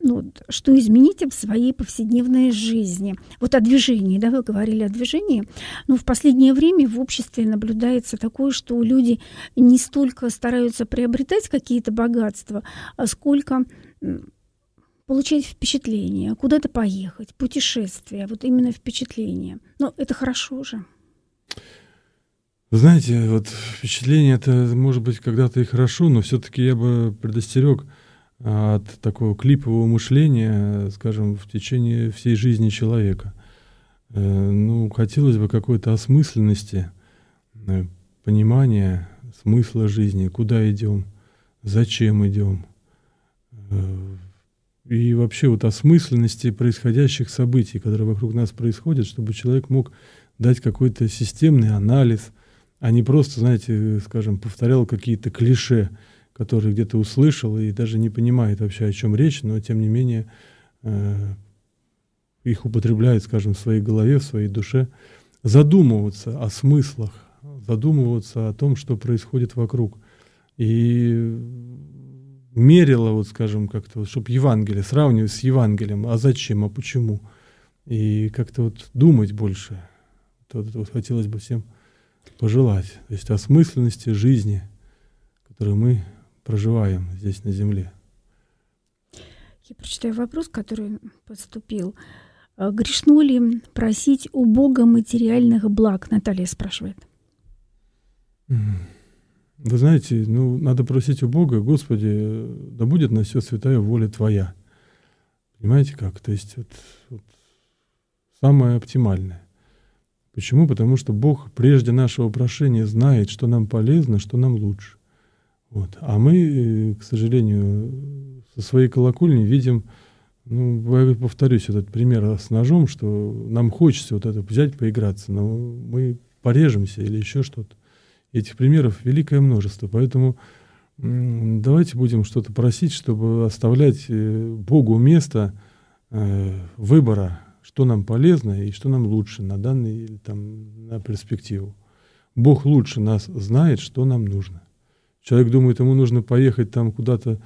ну, что изменить в своей повседневной жизни. Вот о движении, да, вы говорили о движении. Но в последнее время в обществе наблюдается такое, что люди не столько стараются приобретать какие-то богатства, сколько получать впечатление, куда-то поехать, путешествия, вот именно впечатление. Но это хорошо же. Знаете, вот впечатление это, может быть, когда-то и хорошо, но все-таки я бы предостерег от такого клипового мышления, скажем, в течение всей жизни человека. Ну, хотелось бы какой-то осмысленности, понимания смысла жизни, куда идем, зачем идем, и вообще вот осмысленности происходящих событий, которые вокруг нас происходят, чтобы человек мог дать какой-то системный анализ, а не просто, знаете, скажем, повторял какие-то клише, которые где-то услышал и даже не понимает вообще, о чем речь, но, тем не менее, э, их употребляет, скажем, в своей голове, в своей душе. Задумываться о смыслах, задумываться о том, что происходит вокруг. И мерило, вот, скажем, как-то, вот, чтобы Евангелие, сравнивать с Евангелием, а зачем, а почему. И как-то вот думать больше. Это вот, вот, хотелось бы всем пожелать, то есть осмысленности жизни, которую мы проживаем здесь на земле. Я прочитаю вопрос, который поступил. Грешно ли просить у Бога материальных благ? Наталья спрашивает. Вы знаете, ну, надо просить у Бога: Господи, да будет на все святая воля Твоя. Понимаете как? То есть вот, вот, самое оптимальное. Почему? Потому что Бог прежде нашего прошения знает, что нам полезно, что нам лучше. Вот. А мы, к сожалению, со своей колокольни видим, ну, я повторюсь, этот пример с ножом, что нам хочется вот это взять, поиграться, но мы порежемся или еще что-то. Этих примеров великое множество. Поэтому давайте будем что-то просить, чтобы оставлять Богу место выбора, что нам полезно и что нам лучше на данный или там на перспективу. Бог лучше нас знает, что нам нужно. Человек думает, ему нужно поехать там куда-то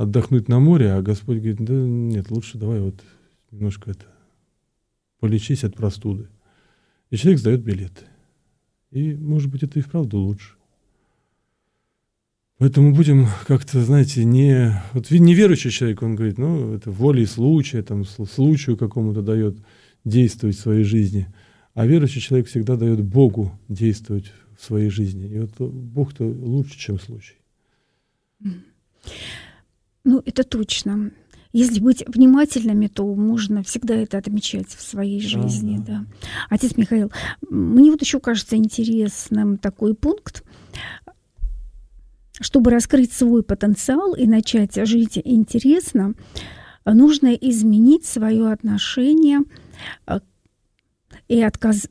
отдохнуть на море, а Господь говорит, да нет, лучше давай вот немножко это, полечись от простуды. И человек сдает билеты. И, может быть, это и вправду лучше. Поэтому будем как-то, знаете, не... Вот неверующий человек, он говорит, ну, это волей случая, там, случаю какому-то дает действовать в своей жизни. А верующий человек всегда дает Богу действовать в своей жизни. И вот Бог-то лучше, чем случай. Ну, это точно. Если быть внимательными, то можно всегда это отмечать в своей жизни. А-а-а. Да. Отец Михаил, мне вот еще кажется интересным такой пункт. Чтобы раскрыть свой потенциал и начать жить интересно, нужно изменить свое отношение и отказ...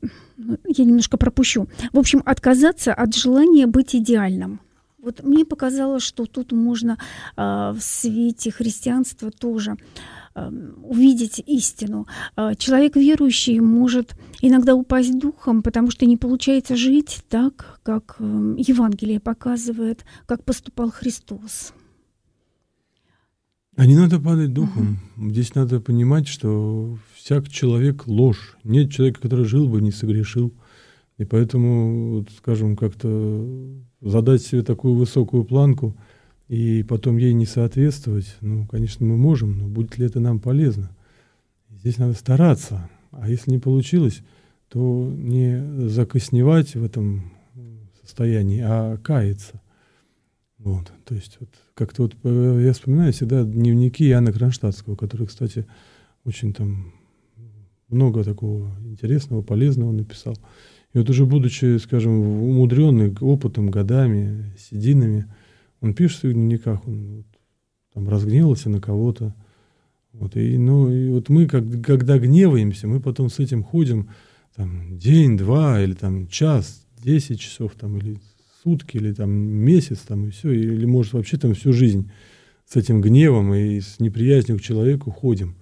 Я немножко пропущу. В общем, отказаться от желания быть идеальным. Вот мне показалось, что тут можно э, в свете христианства тоже э, увидеть истину. Э, человек верующий может иногда упасть духом, потому что не получается жить так, как э, Евангелие показывает, как поступал Христос. А не надо падать духом. Uh-huh. Здесь надо понимать, что всяк человек ложь. Нет человека, который жил бы, не согрешил. И поэтому, вот, скажем, как-то задать себе такую высокую планку и потом ей не соответствовать, ну, конечно, мы можем, но будет ли это нам полезно? Здесь надо стараться. А если не получилось, то не закосневать в этом состоянии, а каяться. Вот. То есть вот, как-то вот я вспоминаю всегда дневники Иоанна Кронштадтского, который, кстати, очень там много такого интересного, полезного написал. И вот уже будучи, скажем, умудренный опытом, годами, сединами, он пишет в своих дневниках, он вот, там, разгневался на кого-то. Вот, и, ну, и вот мы, как, когда гневаемся, мы потом с этим ходим там, день, два, или там, час, десять часов, там, или сутки, или там, месяц, там, и все, или, может, вообще там, всю жизнь с этим гневом и с неприязнью к человеку ходим.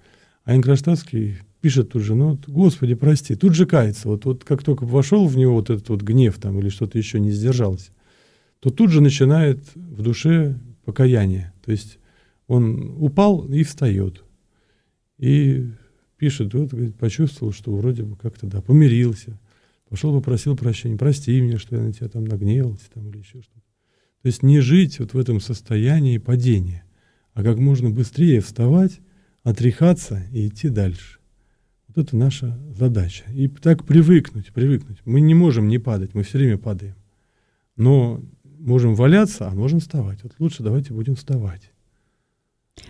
А Кронштадтский пишет тут же, ну, Господи, прости, тут же кается. Вот, вот как только вошел в него вот этот вот гнев там, или что-то еще не сдержалось, то тут же начинает в душе покаяние. То есть он упал и встает. И пишет, вот, говорит, почувствовал, что вроде бы как-то, да, помирился. Пошел, попросил прощения, прости меня, что я на тебя там нагневался там, или еще что-то. То есть не жить вот в этом состоянии падения, а как можно быстрее вставать, отряхаться и идти дальше. Вот это наша задача. И так привыкнуть, привыкнуть. Мы не можем не падать, мы все время падаем. Но можем валяться, а можем вставать. Вот лучше давайте будем вставать.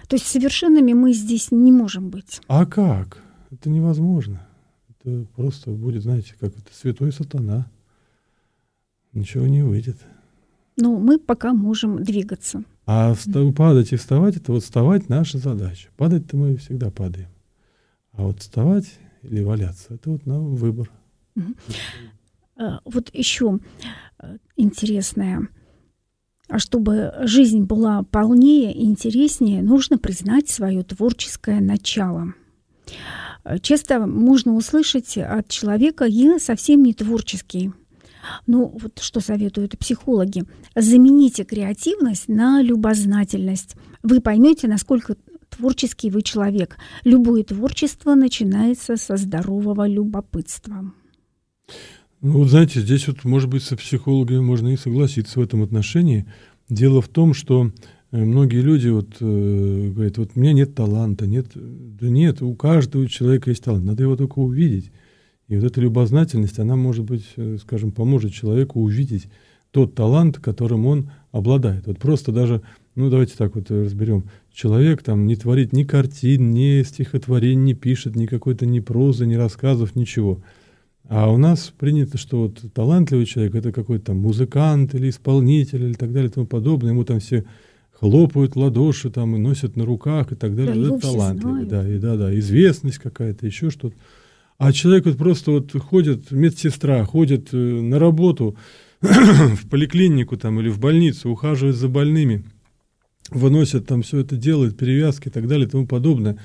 То есть совершенными мы здесь не можем быть? А как? Это невозможно. Это просто будет, знаете, как это святой сатана. Ничего не выйдет. Но мы пока можем двигаться. А вста- падать и вставать, это вот вставать наша задача. Падать-то мы всегда падаем. А вот вставать или валяться — это вот нам выбор. Вот еще интересное. А чтобы жизнь была полнее и интереснее, нужно признать свое творческое начало. Часто можно услышать от человека: «Я совсем не творческий». Ну, вот что советуют психологи. Замените креативность на любознательность. Вы поймете, насколько творческий вы человек. Любое творчество начинается со здорового любопытства. Ну, вот знаете, здесь вот, может быть, со психологами можно и согласиться в этом отношении. Дело в том, что многие люди вот, э, говорят, вот у меня нет таланта, нет, да нет, у каждого человека есть талант, надо его только увидеть. И вот эта любознательность, она, может быть, скажем, поможет человеку увидеть тот талант, которым он обладает. Вот просто даже, ну, давайте так вот разберем. Человек там не творит ни картин, ни стихотворений, не пишет, ни какой-то ни прозы, ни рассказов, ничего. А у нас принято, что вот талантливый человек — это какой-то там музыкант или исполнитель, или так далее, и тому подобное. Ему там все хлопают ладоши, там, и носят на руках, и так далее. Да, это талантливый, да, и да, да, известность какая-то, еще что-то. А человек вот просто вот ходит, медсестра, ходит на работу, в поликлинику там, или в больницу, ухаживает за больными, выносят там все это, делают перевязки и так далее и тому подобное.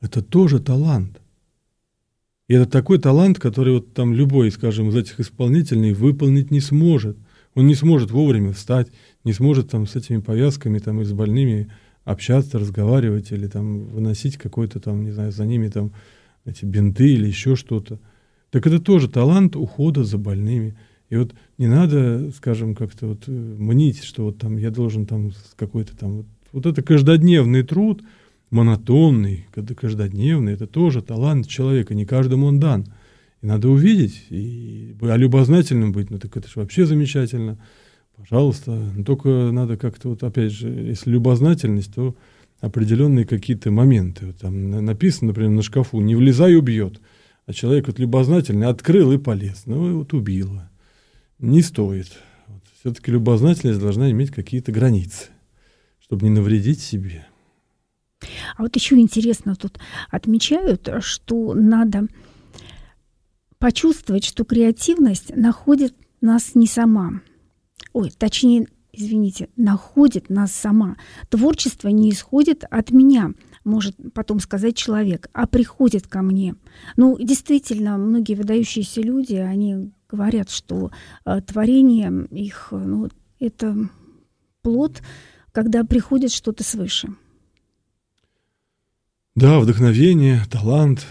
Это тоже талант. И это такой талант, который вот там любой, скажем, из этих исполнителей выполнить не сможет. Он не сможет вовремя встать, не сможет там с этими повязками там, и с больными общаться, разговаривать или там выносить какой-то там, не знаю, за ними там эти бинты или еще что-то. Так это тоже талант ухода за больными. И вот не надо, скажем, как-то вот мнить, что вот там я должен там какой-то там... Вот, вот это каждодневный труд, монотонный, каждодневный, это тоже талант человека, не каждому он дан. И надо увидеть, и, а любознательным быть, ну так это же вообще замечательно. Пожалуйста. Но только надо как-то, вот опять же, если любознательность, то определенные какие-то моменты. Вот там написано, например, на шкафу «не влезай, убьет». А человек вот любознательный открыл и полез. Ну и вот убило. Не стоит. Вот. Все-таки любознательность должна иметь какие-то границы, чтобы не навредить себе. А вот еще интересно, тут отмечают, что надо почувствовать, что креативность находит нас не сама. Ой, точнее, извините, находит нас сама. Творчество не исходит от меня, может потом сказать человек, а приходит ко мне. Ну, действительно, многие выдающиеся люди, они говорят, что э, творение их, ну, это плод, когда приходит что-то свыше. Да, вдохновение, талант,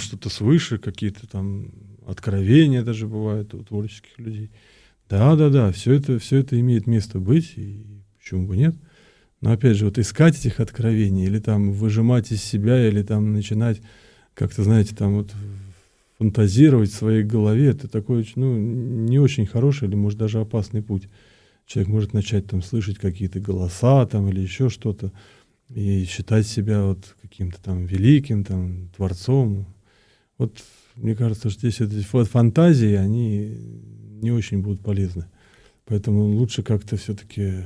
что-то свыше, какие-то там откровения даже бывают у творческих людей. Да, да, да, все это, все это имеет место быть, и почему бы нет? Но опять же, вот искать этих откровений, или там выжимать из себя, или там начинать как-то, знаете, там вот фантазировать в своей голове, это такой, ну, не очень хороший или, может, даже опасный путь. Человек может начать там слышать какие-то голоса там или еще что-то, и считать себя вот каким-то там великим, там, творцом. Вот мне кажется, что здесь эти фантазии, они не очень будут полезны. Поэтому лучше как-то все-таки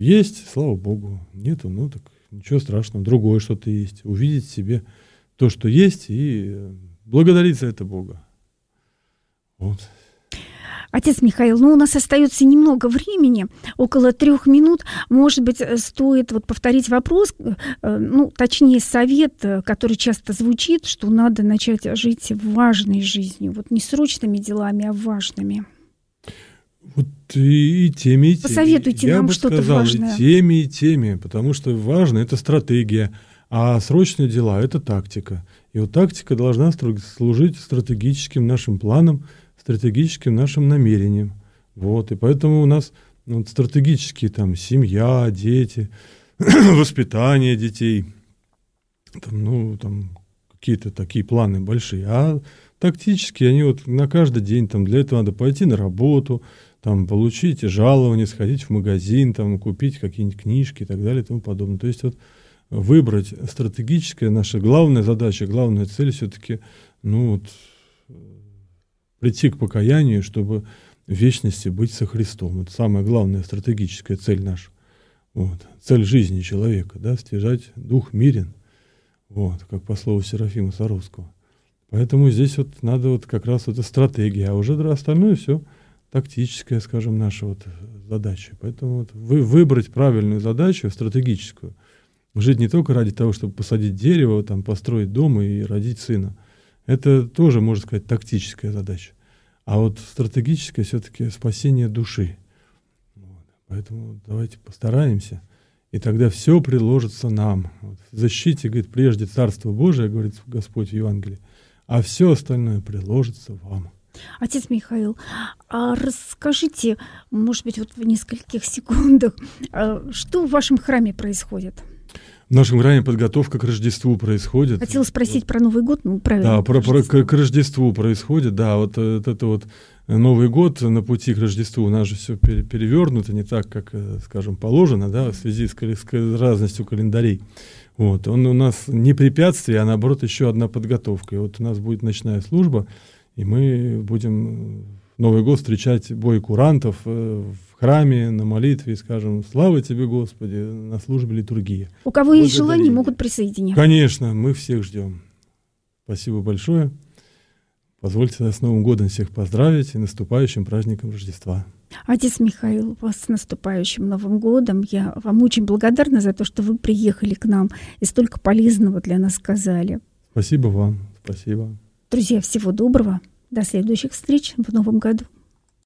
есть, слава богу, нету, ну так ничего страшного, другое что-то есть. Увидеть в себе то, что есть, и благодарить за это Бога. Вот. Отец Михаил, ну у нас остается немного времени, около трех минут. Может быть, стоит вот повторить вопрос, ну, точнее, совет, который часто звучит, что надо начать жить важной жизнью. Вот не срочными делами, а важными. Вот и, и теми, и теми. Посоветуйте Я нам что-то сказал, важное. И теми, и теми, потому что важно — это стратегия, а срочные дела — это тактика. И вот тактика должна служить стратегическим нашим планом, стратегическим нашим намерением. Вот. И поэтому у нас вот стратегические там семья, дети, воспитание детей, там, ну, там, какие-то такие планы большие. А тактические они вот на каждый день, там, для этого надо пойти на работу, там, получить жалование, сходить в магазин, там, купить какие-нибудь книжки и так далее и тому подобное. То есть вот выбрать стратегическое, наша главная задача, главная цель все-таки, ну, вот, прийти к покаянию, чтобы в вечности быть со Христом. Это самая главная стратегическая цель наша. Вот. Цель жизни человека, да, стяжать дух мирен, вот, как по слову Серафима Саровского. Поэтому здесь вот надо вот как раз эта стратегия, а уже остальное все тактическое, скажем, наша вот задача. Поэтому вот вы, выбрать правильную задачу, стратегическую, жить не только ради того, чтобы посадить дерево, там, построить дом и родить сына. Это тоже, можно сказать, тактическая задача. А вот стратегическая все-таки спасение души. Вот. Поэтому давайте постараемся, и тогда все приложится нам. Вот. В защите, говорит, прежде Царство Божие, говорит Господь в Евангелии, а все остальное приложится вам. Отец Михаил, а расскажите, может быть, вот в нескольких секундах, что в вашем храме происходит? В нашем храме подготовка к Рождеству происходит. Хотела спросить вот про Новый год, ну, правильно. Да, про, про, к, к Рождеству происходит, да, вот, вот это вот Новый год на пути к Рождеству, у нас же все пере, перевернуто, не так, как, скажем, положено, да, в связи с, с разностью календарей. Вот, он у нас не препятствие, а наоборот еще одна подготовка. И вот у нас будет ночная служба, и мы будем Новый год встречать бой курантов в храме, на молитве, и скажем: «Слава тебе, Господи», на службе литургии. У кого есть желание, могут присоединиться. Конечно, мы всех ждем. Спасибо большое. Позвольте нас с Новым годом всех поздравить и наступающим праздником Рождества. Отец Михаил, вас с наступающим Новым годом. Я вам очень благодарна за то, что вы приехали к нам и столько полезного для нас сказали. Спасибо вам. Спасибо. Друзья, всего доброго. До следующих встреч в Новом году.